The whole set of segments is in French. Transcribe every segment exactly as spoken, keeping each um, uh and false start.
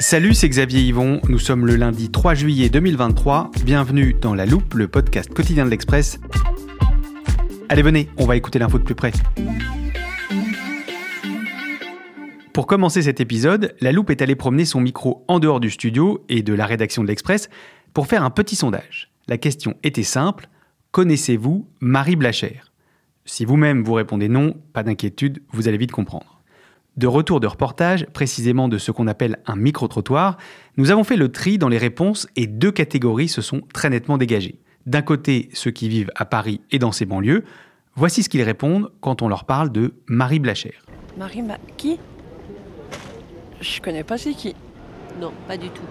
Salut, c'est Xavier Yvon, nous sommes le lundi trois juillet deux mille vingt-trois, bienvenue dans La Loupe, le podcast quotidien de l'Express. Allez, venez, on va écouter l'info de plus près. Pour commencer cet épisode, La Loupe est allée promener son micro en dehors du studio et de la rédaction de l'Express pour faire un petit sondage. La question était simple, connaissez-vous Marie Blachère ? Si vous-même vous répondez non, pas d'inquiétude, vous allez vite comprendre. De retour de reportage, précisément de ce qu'on appelle un micro-trottoir, nous avons fait le tri dans les réponses et deux catégories se sont très nettement dégagées. D'un côté, ceux qui vivent à Paris et dans ses banlieues. Voici ce qu'ils répondent quand on leur parle de Marie Blachère. Marie Ma... qui ? Je connais pas c'est qui. Non, pas du tout.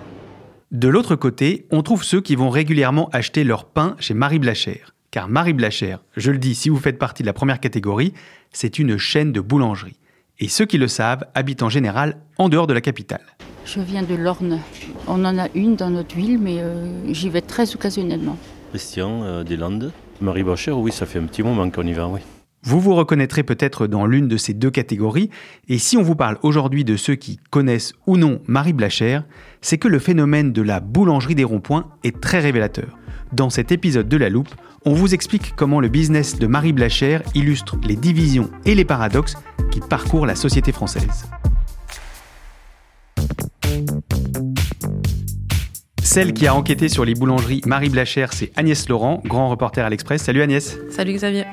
De l'autre côté, on trouve ceux qui vont régulièrement acheter leur pain chez Marie Blachère. Car Marie Blachère, je le dis si vous faites partie de la première catégorie, c'est une chaîne de boulangerie. Et ceux qui le savent habitent en général en dehors de la capitale. Je viens de l'Orne. On en a une dans notre ville, mais euh, j'y vais très occasionnellement. Christian, euh, des Landes. Marie Blachère, oui, ça fait un petit moment qu'on y va, oui. Vous vous reconnaîtrez peut-être dans l'une de ces deux catégories. Et si on vous parle aujourd'hui de ceux qui connaissent ou non Marie Blachère, c'est que le phénomène de la boulangerie des ronds-points est très révélateur. Dans cet épisode de La Loupe, on vous explique comment le business de Marie Blachère illustre les divisions et les paradoxes qui parcourent la société française. Celle qui a enquêté sur les boulangeries Marie Blachère, c'est Agnès Laurent, grand reporter à l'Express. Salut Agnès. Salut Xavier.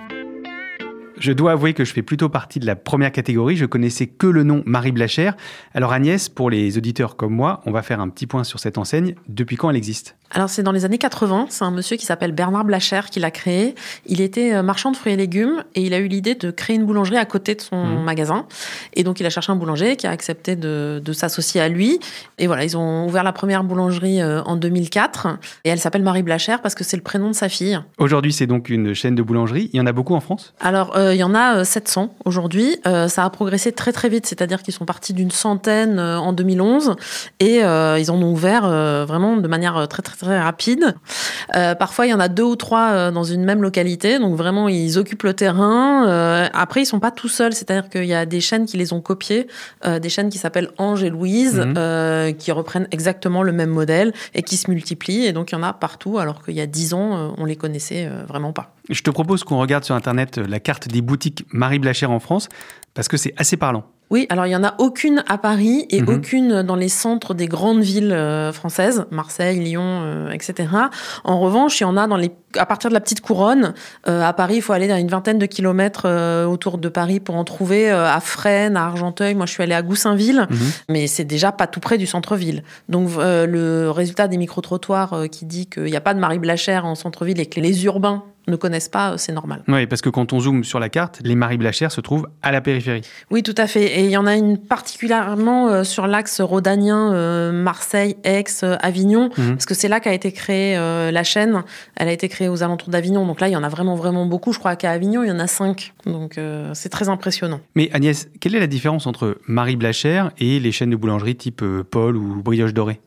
Je dois avouer que je fais plutôt partie de la première catégorie, je connaissais que le nom Marie Blachère. Alors Agnès, pour les auditeurs comme moi, on va faire un petit point sur cette enseigne. Depuis quand elle existe ? Alors c'est dans les années quatre-vingts, c'est un monsieur qui s'appelle Bernard Blacher qui l'a créé. Il était marchand de fruits et légumes et il a eu l'idée de créer une boulangerie à côté de son mmh. magasin. Et donc il a cherché un boulanger qui a accepté de, de s'associer à lui. Et voilà, ils ont ouvert la première boulangerie en deux mille quatre et elle s'appelle Marie Blachère parce que c'est le prénom de sa fille. Aujourd'hui, c'est donc une chaîne de boulangerie. Il y en a beaucoup en France ? Alors, euh, il y en a sept cents aujourd'hui. Euh, ça a progressé très très vite, c'est-à-dire qu'ils sont partis d'une centaine en deux mille onze et euh, ils en ont ouvert euh, vraiment de manière très très très rapide. Euh, parfois, il y en a deux ou trois dans une même localité, donc vraiment ils occupent le terrain. Euh, après, ils sont pas tout seuls, c'est-à-dire qu'il y a des chaînes qui les ont copiés, euh, des chaînes qui s'appellent Ange et Louise, mmh. euh, qui reprennent exactement le même modèle et qui se multiplient. Et donc il y en a partout, alors qu'il y a dix ans, on les connaissait vraiment pas. Je te propose qu'on regarde sur Internet la carte des boutiques Marie Blachère en France, parce que c'est assez parlant. Oui, alors il n'y en a aucune à Paris et mmh. aucune dans les centres des grandes villes françaises, Marseille, Lyon, euh, et cetera. En revanche, il y en a dans les, à partir de la petite couronne. Euh, à Paris, il faut aller à une vingtaine de kilomètres euh, autour de Paris pour en trouver, euh, à Fresnes, à Argenteuil. Moi, je suis allée à Goussainville, mmh. mais c'est déjà pas tout près du centre-ville. Donc, euh, le résultat des micro-trottoirs euh, qui dit qu'il n'y a pas de Marie Blachère en centre-ville et que les urbains ne connaissent pas, c'est normal. Oui, parce que quand on zoome sur la carte, les Marie Blachère se trouvent à la périphérie. Oui, tout à fait. Et il y en a une particulièrement sur l'axe rhodanien, Marseille, Aix, Avignon, mmh. parce que c'est là qu'a été créée la chaîne. Elle a été créée aux alentours d'Avignon. Donc là, il y en a vraiment, vraiment beaucoup. Je crois qu'à Avignon, il y en a cinq. Donc euh, c'est très impressionnant. Mais Agnès, quelle est la différence entre Marie Blachère et les chaînes de boulangerie type Paul ou Brioche Dorée ?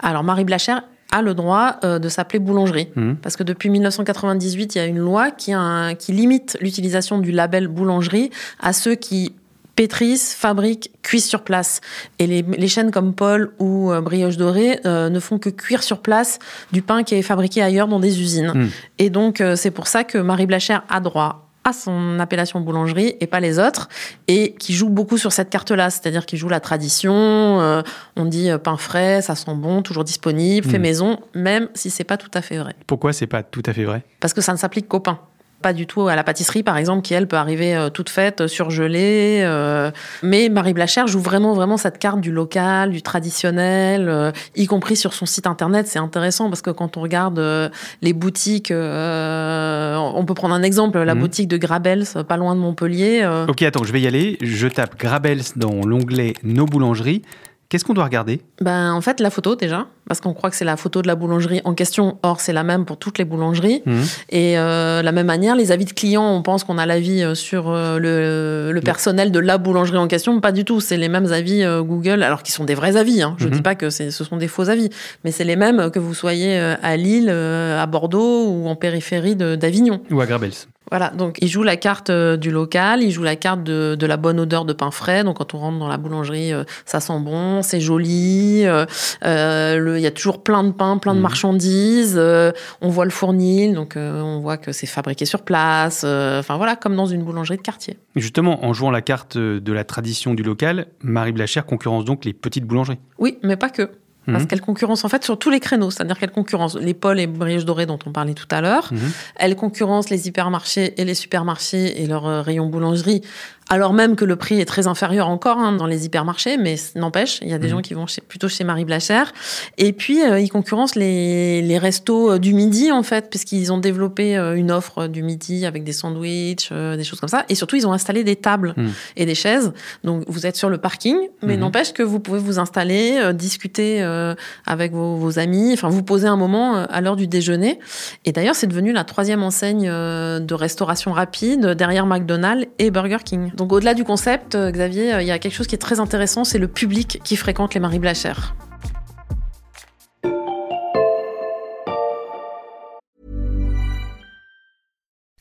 Alors, Marie Blachère a le droit euh, de s'appeler boulangerie. Mmh. Parce que depuis mille neuf cent quatre-vingt-dix-huit, il y a une loi qui, a un, qui limite l'utilisation du label boulangerie à ceux qui pétrissent, fabriquent, cuisent sur place. Et les, les chaînes comme Paul ou euh, Brioche Dorée euh, ne font que cuire sur place du pain qui est fabriqué ailleurs dans des usines. Mmh. Et donc, euh, c'est pour ça que Marie Blachère a droit à son appellation boulangerie et pas les autres, et qui joue beaucoup sur cette carte-là, c'est-à-dire qui joue la tradition, euh, on dit pain frais, ça sent bon, toujours disponible, mmh. fait maison, même si c'est pas tout à fait vrai. Pourquoi c'est pas tout à fait vrai ? Parce que ça ne s'applique qu'au pain. Pas du tout à la pâtisserie, par exemple, qui, elle, peut arriver toute faite, surgelée. Euh... Mais Marie Blachère joue vraiment, vraiment cette carte du local, du traditionnel, euh, y compris sur son site internet. C'est intéressant parce que quand on regarde euh, les boutiques, euh, on peut prendre un exemple, la mmh. boutique de Grabels, pas loin de Montpellier. Euh... Ok, attends, je vais y aller. Je tape Grabels dans l'onglet « Nos boulangeries ». Qu'est-ce qu'on doit regarder ? Ben, en fait, la photo, déjà, parce qu'on croit que c'est la photo de la boulangerie en question. Or, c'est la même pour toutes les boulangeries. Mmh. Et euh, de la même manière, les avis de clients, on pense qu'on a l'avis sur euh, le, le personnel de la boulangerie en question. Pas du tout. C'est les mêmes avis euh, Google, alors qu'ils sont des vrais avis. Hein. Je ne mmh. dis pas que c'est, ce sont des faux avis. Mais c'est les mêmes que vous soyez à Lille, à Bordeaux ou en périphérie de, d'Avignon. Ou à Grabels. Voilà, donc il joue la carte du local, il joue la carte de, de la bonne odeur de pain frais. Donc quand on rentre dans la boulangerie, ça sent bon, c'est joli. Il euh, y a toujours plein de pain, plein de marchandises. Euh, on voit le fournil, donc euh, on voit que c'est fabriqué sur place. Euh, enfin voilà, comme dans une boulangerie de quartier. Justement, en jouant la carte de la tradition du local, Marie Blachère concurrence donc les petites boulangeries. Oui, mais pas que. Parce qu'elle concurrence en fait sur tous les créneaux, c'est-à-dire qu'elle concurrence les Paul et Brioche Dorée dont on parlait tout à l'heure, mmh. elle concurrence les hypermarchés et les supermarchés et leurs rayons boulangerie, alors même que le prix est très inférieur encore hein, dans les hypermarchés, mais n'empêche, il y a des mmh. gens qui vont chez, plutôt chez Marie Blachère. Et puis, euh, ils concurrencent les, les restos du midi, en fait, puisqu'ils ont développé une offre du midi avec des sandwichs, euh, des choses comme ça. Et surtout, ils ont installé des tables mmh. et des chaises. Donc, vous êtes sur le parking, mais mmh. n'empêche que vous pouvez vous installer, euh, discuter euh, avec vos, vos amis, enfin, vous poser un moment euh, à l'heure du déjeuner. Et d'ailleurs, c'est devenu la troisième enseigne euh, de restauration rapide derrière McDonald's et Burger King. Donc au-delà du concept, Xavier, il y a quelque chose qui est très intéressant, c'est le public qui fréquente les Marie Blachère.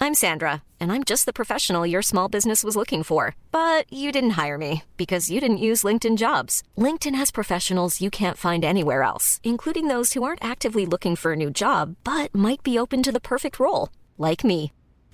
I'm Sandra, and I'm just the professional your small business was looking for. But you didn't hire me, because you didn't use LinkedIn Jobs. LinkedIn has professionals you can't find anywhere else, including those who aren't actively looking for a new job, but might be open to the perfect role, like me.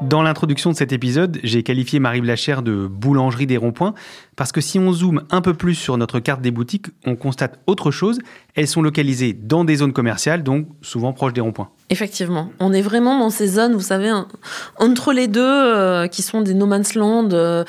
Dans l'introduction de cet épisode, j'ai qualifié Marie Blachère de boulangerie des ronds-points parce que si on zoome un peu plus sur notre carte des boutiques, on constate autre chose. Elles sont localisées dans des zones commerciales, donc souvent proches des ronds-points. Effectivement. On est vraiment dans ces zones, vous savez, entre les deux, euh, qui sont des no man's land, euh,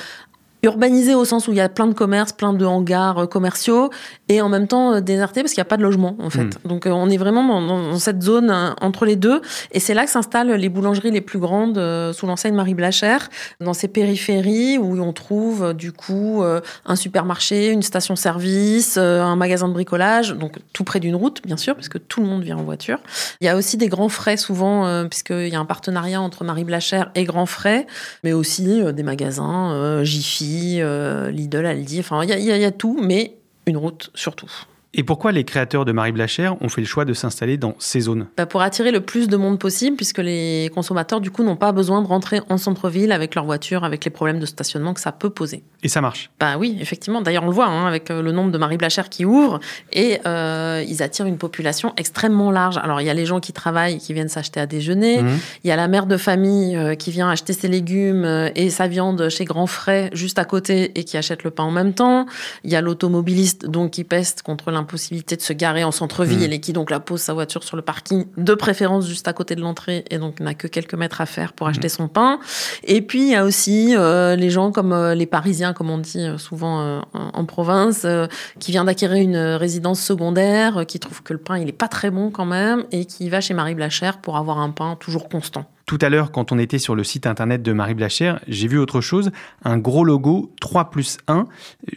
urbanisé au sens où il y a plein de commerces, plein de hangars commerciaux et en même temps déserté parce qu'il n'y a pas de logement en fait. Mmh. Donc on est vraiment dans, dans cette zone entre les deux et c'est là que s'installent les boulangeries les plus grandes euh, sous l'enseigne Marie Blachère, dans ces périphéries où on trouve du coup euh, un supermarché, une station-service, euh, un magasin de bricolage, donc tout près d'une route bien sûr puisque tout le monde vient en voiture. Il y a aussi des Grands Frais souvent euh, puisqu'il y a un partenariat entre Marie Blachère et Grand Frais, mais aussi euh, des magasins euh, Gifi, Euh, Lidl, Aldi, enfin il y, y, y a tout, mais une route surtout. Et pourquoi les créateurs de Marie Blachère ont fait le choix de s'installer dans ces zones ? Bah pour attirer le plus de monde possible, puisque les consommateurs du coup n'ont pas besoin de rentrer en centre-ville avec leur voiture, avec les problèmes de stationnement que ça peut poser. Et ça marche ? Bah oui, effectivement. D'ailleurs, on le voit hein, avec le nombre de Marie Blachère qui ouvrent, et euh, ils attirent une population extrêmement large. Alors il y a les gens qui travaillent et qui viennent s'acheter à déjeuner, mmh. il y a la mère de famille euh, qui vient acheter ses légumes et sa viande chez Grand Frais juste à côté et qui achète le pain en même temps, il y a l'automobiliste donc qui peste contre l'impossibilité de se garer en centre-ville mmh. et qui donc la pose sa voiture sur le parking, de préférence juste à côté de l'entrée et donc n'a que quelques mètres à faire pour acheter mmh. son pain. Et puis il y a aussi euh, les gens comme euh, les Parisiens, comme on dit euh, souvent euh, en province, euh, qui vient d'acquérir une résidence secondaire, euh, qui trouve que le pain il est pas très bon quand même et qui va chez Marie Blachère pour avoir un pain toujours constant. Tout à l'heure, quand on était sur le site internet de Marie Blachère, j'ai vu autre chose, un gros logo trois plus un.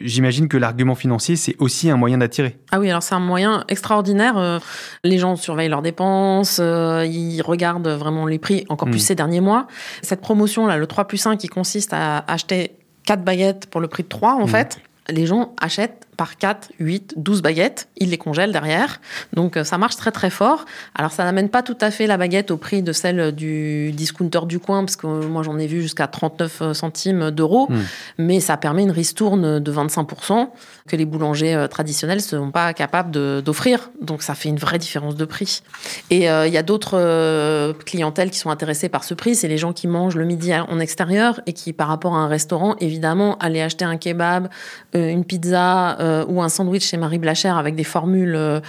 J'imagine que l'argument financier, c'est aussi un moyen d'attirer. Ah oui, alors c'est un moyen extraordinaire. Les gens surveillent leurs dépenses, ils regardent vraiment les prix, encore mmh. plus ces derniers mois. Cette promotion-là, le trois plus un, qui consiste à acheter quatre baguettes pour le prix de trois, en mmh. fait... Les gens achètent par quatre, huit, douze baguettes, ils les congèlent derrière. Donc ça marche très très fort. Alors ça n'amène pas tout à fait la baguette au prix de celle du discounter du coin, parce que moi j'en ai vu jusqu'à trente-neuf centimes d'euros, mmh. mais ça permet une ristourne de vingt-cinq pour cent que les boulangers traditionnels ne sont pas capables de, d'offrir. Donc ça fait une vraie différence de prix. Et il euh, y a d'autres euh, clientèles qui sont intéressées par ce prix, c'est les gens qui mangent le midi en extérieur et qui, par rapport à un restaurant, évidemment, aller acheter un kebab, une pizza euh, ou un sandwich chez Marie Blachère avec des formules euh,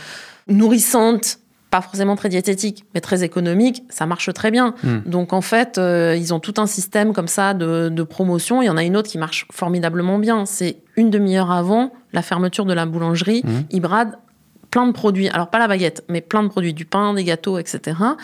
nourrissantes, pas forcément très diététiques, mais très économiques, ça marche très bien. Mmh. Donc en fait, euh, ils ont tout un système comme ça de, de promotion. Il y en a une autre qui marche formidablement bien. C'est une demi-heure avant la fermeture de la boulangerie, mmh. ils bradent plein de produits, alors pas la baguette, mais plein de produits, du pain, des gâteaux, et cetera.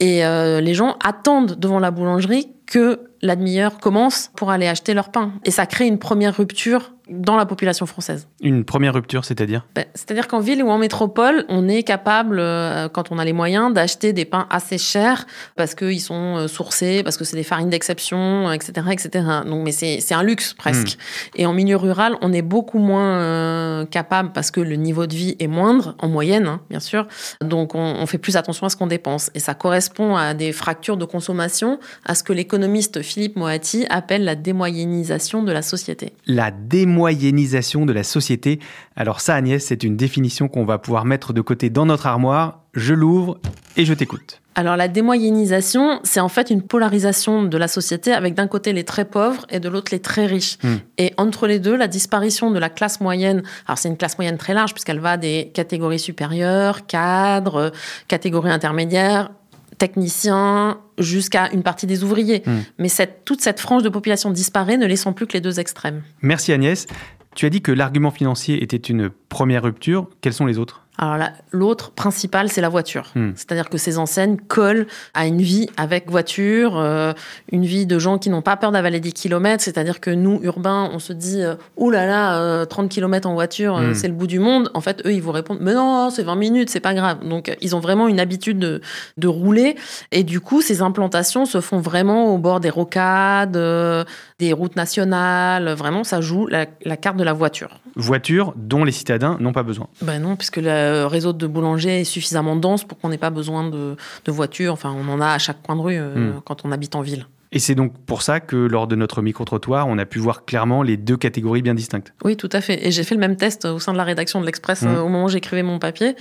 Et euh, les gens attendent devant la boulangerie que la demi-heure commence pour aller acheter leur pain. Et ça crée une première rupture dans la population française. Une première rupture, c'est-à-dire ? Ben, c'est-à-dire qu'en ville ou en métropole, on est capable, euh, quand on a les moyens, d'acheter des pains assez chers parce qu'ils sont euh, sourcés, parce que c'est des farines d'exception, et cetera, et cetera. Donc, mais c'est, c'est un luxe, presque. Mmh. Et en milieu rural, on est beaucoup moins euh, capable parce que le niveau de vie est moindre, en moyenne, hein, bien sûr. Donc, on, on fait plus attention à ce qu'on dépense. Et ça correspond à des fractures de consommation, à ce que l'économiste Philippe Moati appelle la démoyennisation de la société. La démoyennisation de la société. Alors ça, Agnès, c'est une définition qu'on va pouvoir mettre de côté dans notre armoire. Je l'ouvre et je t'écoute. Alors la démoyennisation, c'est en fait une polarisation de la société avec d'un côté les très pauvres et de l'autre les très riches. Mmh. Et entre les deux, la disparition de la classe moyenne, alors c'est une classe moyenne très large puisqu'elle va des catégories supérieures, cadres, catégories intermédiaires, techniciens, jusqu'à une partie des ouvriers. Mmh. Mais cette, toute cette frange de population disparaît, ne laissant plus que les deux extrêmes. Merci Agnès. Tu as dit que l'argument financier était une première rupture. Quels sont les autres ? Alors là, l'autre principal, c'est la voiture. Mmh. C'est-à-dire que ces enseignes collent à une vie avec voiture, euh, une vie de gens qui n'ont pas peur d'avaler des kilomètres. C'est-à-dire que nous, urbains, on se dit euh, « Ouh là là, euh, trente kilomètres en voiture, euh, mmh. c'est le bout du monde ». En fait, eux, ils vous répondent « Mais non, c'est vingt minutes, c'est pas grave ». Donc, ils ont vraiment une habitude de, de rouler. Et du coup, ces implantations se font vraiment au bord des rocades, euh, des routes nationales. Vraiment, ça joue la, la carte de la voiture. Voiture dont les citadins n'ont pas besoin. Ben non, puisque la Le réseau de boulangers est suffisamment dense pour qu'on n'ait pas besoin de, de voitures. Enfin, on en a à chaque coin de rue euh, mmh. quand on habite en ville. Et c'est donc pour ça que lors de notre micro-trottoir, on a pu voir clairement les deux catégories bien distinctes. Oui, tout à fait. Et j'ai fait le même test au sein de la rédaction de l'Express mmh. euh, au moment où j'écrivais mon papier.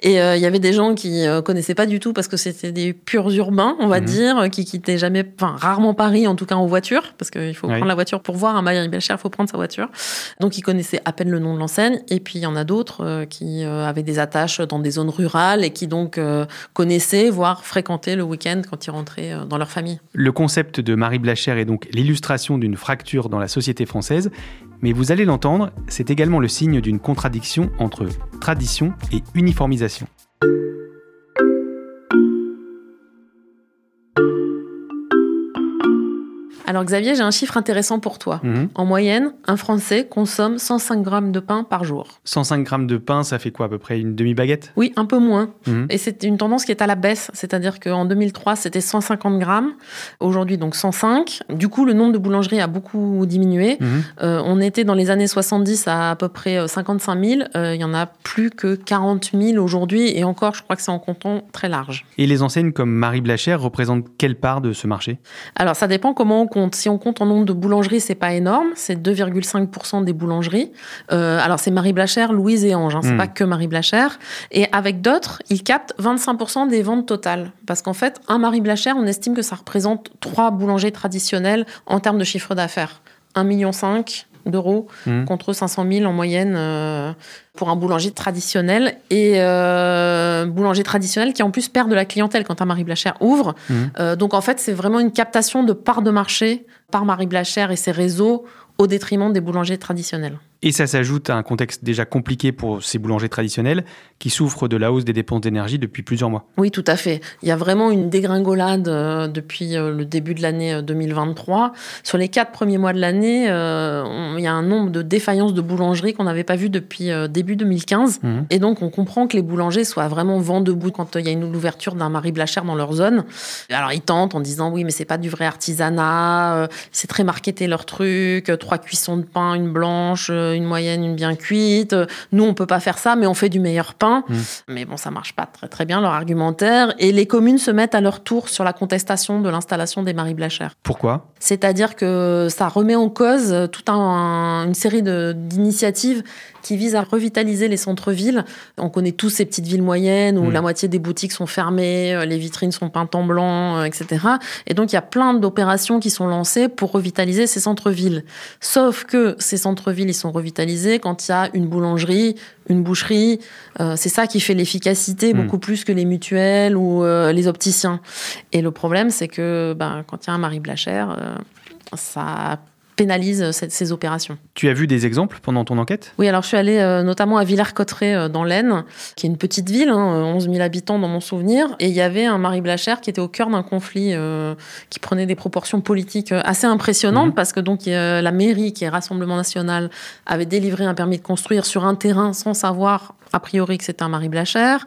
Et il euh, y avait des gens qui euh, connaissaient pas du tout parce que c'était des purs urbains, on va mmh. dire, qui quittaient jamais, enfin rarement Paris, en tout cas en voiture, parce qu'il faut oui. prendre la voiture pour voir un Marie Blachère, il faut prendre sa voiture. Donc ils connaissaient à peine le nom de l'enseigne. Et puis il y en a d'autres euh, qui euh, avaient des attaches dans des zones rurales et qui donc euh, connaissaient, voire fréquentaient le week-end quand ils rentraient euh, dans leur famille. Le concept de Marie Blachère est donc l'illustration d'une fracture dans la société française, mais vous allez l'entendre, c'est également le signe d'une contradiction entre tradition et uniformisation. Alors Xavier, j'ai un chiffre intéressant pour toi. Mmh. En moyenne, un Français consomme cent cinq grammes de pain par jour. cent cinq grammes de pain, ça fait quoi, à peu près une demi-baguette ? Oui, un peu moins. Mmh. Et c'est une tendance qui est à la baisse. C'est-à-dire qu'en deux mille trois, c'était cent cinquante grammes. Aujourd'hui, donc cent cinq. Du coup, le nombre de boulangeries a beaucoup diminué. Mmh. Euh, on était dans les années soixante-dix à à peu près cinquante-cinq mille. Euh, il y en a plus que quarante mille aujourd'hui. Et encore, je crois que c'est en comptant très large. Et les enseignes comme Marie Blachère représentent quelle part de ce marché ? Alors, ça dépend comment on compte. Si on compte en nombre de boulangeries, c'est pas énorme, c'est deux virgule cinq pour cent des boulangeries. Euh, alors c'est Marie Blachère, Louise et Ange, hein, c'est mmh. pas que Marie Blachère. Et avec d'autres, ils captent vingt-cinq pour cent des ventes totales. Parce qu'en fait, un Marie Blachère, on estime que ça représente trois boulangers traditionnels en termes de chiffre d'affaires. un virgule cinq million d'euros mmh. contre cinq cent mille en moyenne euh, pour un boulanger traditionnel. Et euh, boulanger traditionnel qui en plus perd de la clientèle quand un Marie Blachère ouvre. Mmh. Euh, donc en fait, c'est vraiment une captation de parts de marché par Marie Blachère et ses réseaux au détriment des boulangers traditionnels. Et ça s'ajoute à un contexte déjà compliqué pour ces boulangers traditionnels qui souffrent de la hausse des dépenses d'énergie depuis plusieurs mois. Oui, tout à fait. Il y a vraiment une dégringolade euh, depuis euh, le début de l'année deux mille vingt-trois. Sur les quatre premiers mois de l'année, euh, on, il y a un nombre de défaillances de boulangeries qu'on n'avait pas vu depuis euh, début deux mille quinze. Mmh. Et donc, on comprend que les boulangers soient vraiment vent debout quand il euh, y a une, l'ouverture d'un Marie Blachère dans leur zone. Alors, ils tentent en disant « oui, mais c'est pas du vrai artisanat, euh, c'est très marketé leur truc, euh, trois cuissons de pain, une blanche... Euh, une moyenne, une bien cuite. Nous, on peut pas faire ça, mais on fait du meilleur pain. Mmh. Mais bon, ça marche pas très, très bien, leur argumentaire. Et les communes se mettent à leur tour sur la contestation de l'installation des Marie Blachère. Pourquoi ? C'est-à-dire que ça remet en cause toute un, une série de, d'initiatives qui visent à revitaliser les centres-villes. On connaît tous ces petites villes moyennes où mmh. la moitié des boutiques sont fermées, les vitrines sont peintes en blanc, et cetera. Et donc, il y a plein d'opérations qui sont lancées pour revitaliser ces centres-villes. Sauf que ces centres-villes, ils sont revitalisés quand il y a une boulangerie, une boucherie. Euh, c'est ça qui fait l'efficacité mmh. beaucoup plus que les mutuelles ou euh, les opticiens. Et le problème, c'est que ben, quand il y a un Marie Blachère, euh, ça pénalise cette, ces opérations. Tu as vu des exemples pendant ton enquête ? Oui, alors je suis allée euh, notamment à Villers-Cotterêts euh, dans l'Aisne, qui est une petite ville, hein, onze mille habitants dans mon souvenir, et il y avait un Marie Blachère qui était au cœur d'un conflit euh, qui prenait des proportions politiques assez impressionnantes, mmh. parce que donc euh, la mairie, qui est Rassemblement National, avait délivré un permis de construire sur un terrain sans savoir a priori que c'était un Marie Blachère,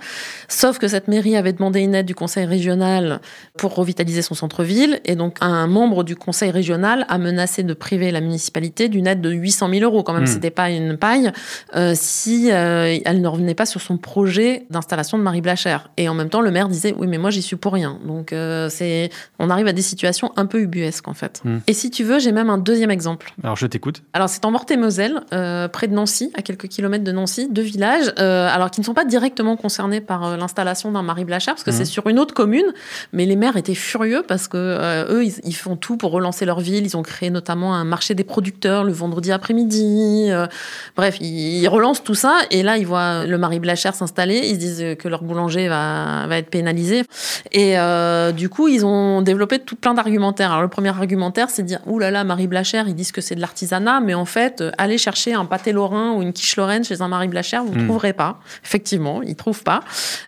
sauf que cette mairie avait demandé une aide du conseil régional pour revitaliser son centre-ville, et donc un membre du conseil régional a menacé de priver la municipalité d'une aide de huit cent mille euros, quand même, mmh. c'était pas une paille, euh, si euh, elle ne revenait pas sur son projet d'installation de Marie Blachère. Et en même temps, le maire disait « oui, mais moi, j'y suis pour rien ». Donc, euh, c'est... on arrive à des situations un peu ubuesques, en fait. Mmh. Et si tu veux, j'ai même un deuxième exemple. Alors, je t'écoute. Alors, c'est en Meurthe-et-Moselle, euh, près de Nancy, à quelques kilomètres de Nancy, deux villages... Euh, alors qu'ils ne sont pas directement concernés par l'installation d'un Marie Blachère, parce que mmh. c'est sur une autre commune, mais les maires étaient furieux parce que euh, eux, ils, ils font tout pour relancer leur ville. Ils ont créé notamment un marché des producteurs le vendredi après-midi. Euh, bref, ils, ils relancent tout ça, et là, ils voient le Marie Blachère s'installer. Ils se disent que leur boulanger va, va être pénalisé. Et euh, du coup, ils ont développé tout plein d'argumentaires. Alors, le premier argumentaire, c'est de dire « ouh là là, Marie Blachère, ils disent que c'est de l'artisanat, mais en fait, euh, allez chercher un pâté lorrain ou une quiche lorraine chez un Marie Blachère, vous mmh. trouverez pas. » Effectivement, ils trouvent pas.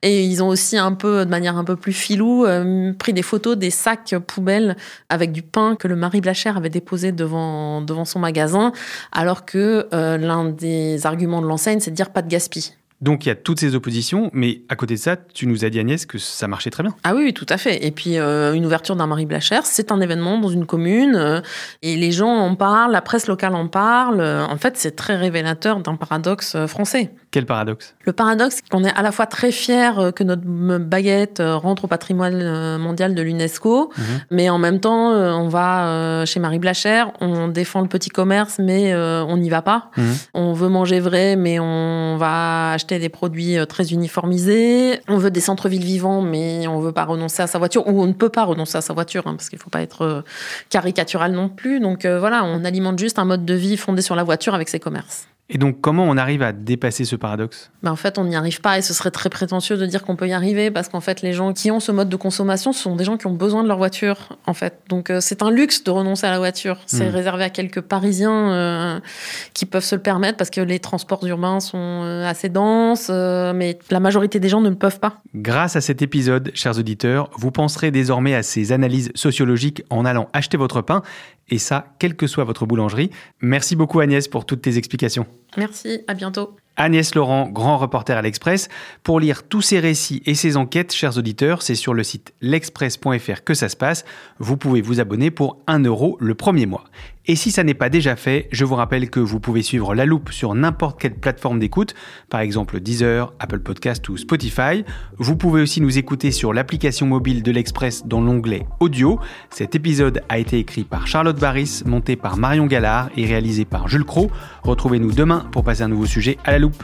Et ils ont aussi un peu, de manière un peu plus filou, euh, pris des photos des sacs poubelles avec du pain que le Marie Blachère avait déposé devant devant son magasin, alors que euh, l'un des arguments de l'enseigne, c'est de dire pas de gaspillage. Donc, il y a toutes ces oppositions, mais à côté de ça, tu nous as dit, Agnès, que ça marchait très bien. Ah oui, oui, tout à fait. Et puis, euh, une ouverture d'un Marie Blachère, c'est un événement dans une commune, euh, et les gens en parlent, la presse locale en parle. En fait, c'est très révélateur d'un paradoxe français. Quel paradoxe ? Le paradoxe, c'est qu'on est à la fois très fiers que notre baguette rentre au patrimoine mondial de l'UNESCO, mmh. mais en même temps, on va chez Marie Blachère, on défend le petit commerce, mais on n'y va pas. Mmh. On veut manger vrai, mais on va acheter des produits très uniformisés. On veut des centres-villes vivants, mais on ne veut pas renoncer à sa voiture, ou on ne peut pas renoncer à sa voiture, hein, parce qu'il ne faut pas être caricatural non plus. Donc euh, voilà, on alimente juste un mode de vie fondé sur la voiture avec ses commerces. Et donc, comment on arrive à dépasser ce paradoxe ? Ben en fait, on n'y arrive pas, et ce serait très prétentieux de dire qu'on peut y arriver, parce qu'en fait, les gens qui ont ce mode de consommation, ce sont des gens qui ont besoin de leur voiture, en fait. Donc, euh, c'est un luxe de renoncer à la voiture. C'est mmh. réservé à quelques Parisiens euh, qui peuvent se le permettre, parce que les transports urbains sont euh, assez denses, euh, mais la majorité des gens ne le peuvent pas. Grâce à cet épisode, chers auditeurs, vous penserez désormais à ces analyses sociologiques en allant acheter votre pain, et ça, quelle que soit votre boulangerie. Merci beaucoup, Agnès, pour toutes tes explications. Merci, à bientôt. Agnès Laurent, grand reporter à l'Express. Pour lire tous ces récits et ces enquêtes, chers auditeurs, c'est sur le site l'express point f r que ça se passe. Vous pouvez vous abonner pour un euro le premier mois. Et si ça n'est pas déjà fait, je vous rappelle que vous pouvez suivre La Loupe sur n'importe quelle plateforme d'écoute, par exemple Deezer, Apple Podcast ou Spotify. Vous pouvez aussi nous écouter sur l'application mobile de l'Express dans l'onglet Audio. Cet épisode a été écrit par Charlotte Baris, monté par Marion Galard et réalisé par Jules Krot. Retrouvez-nous demain pour passer un nouveau sujet à La Loupe.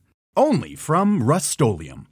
Only from Rust-Oleum.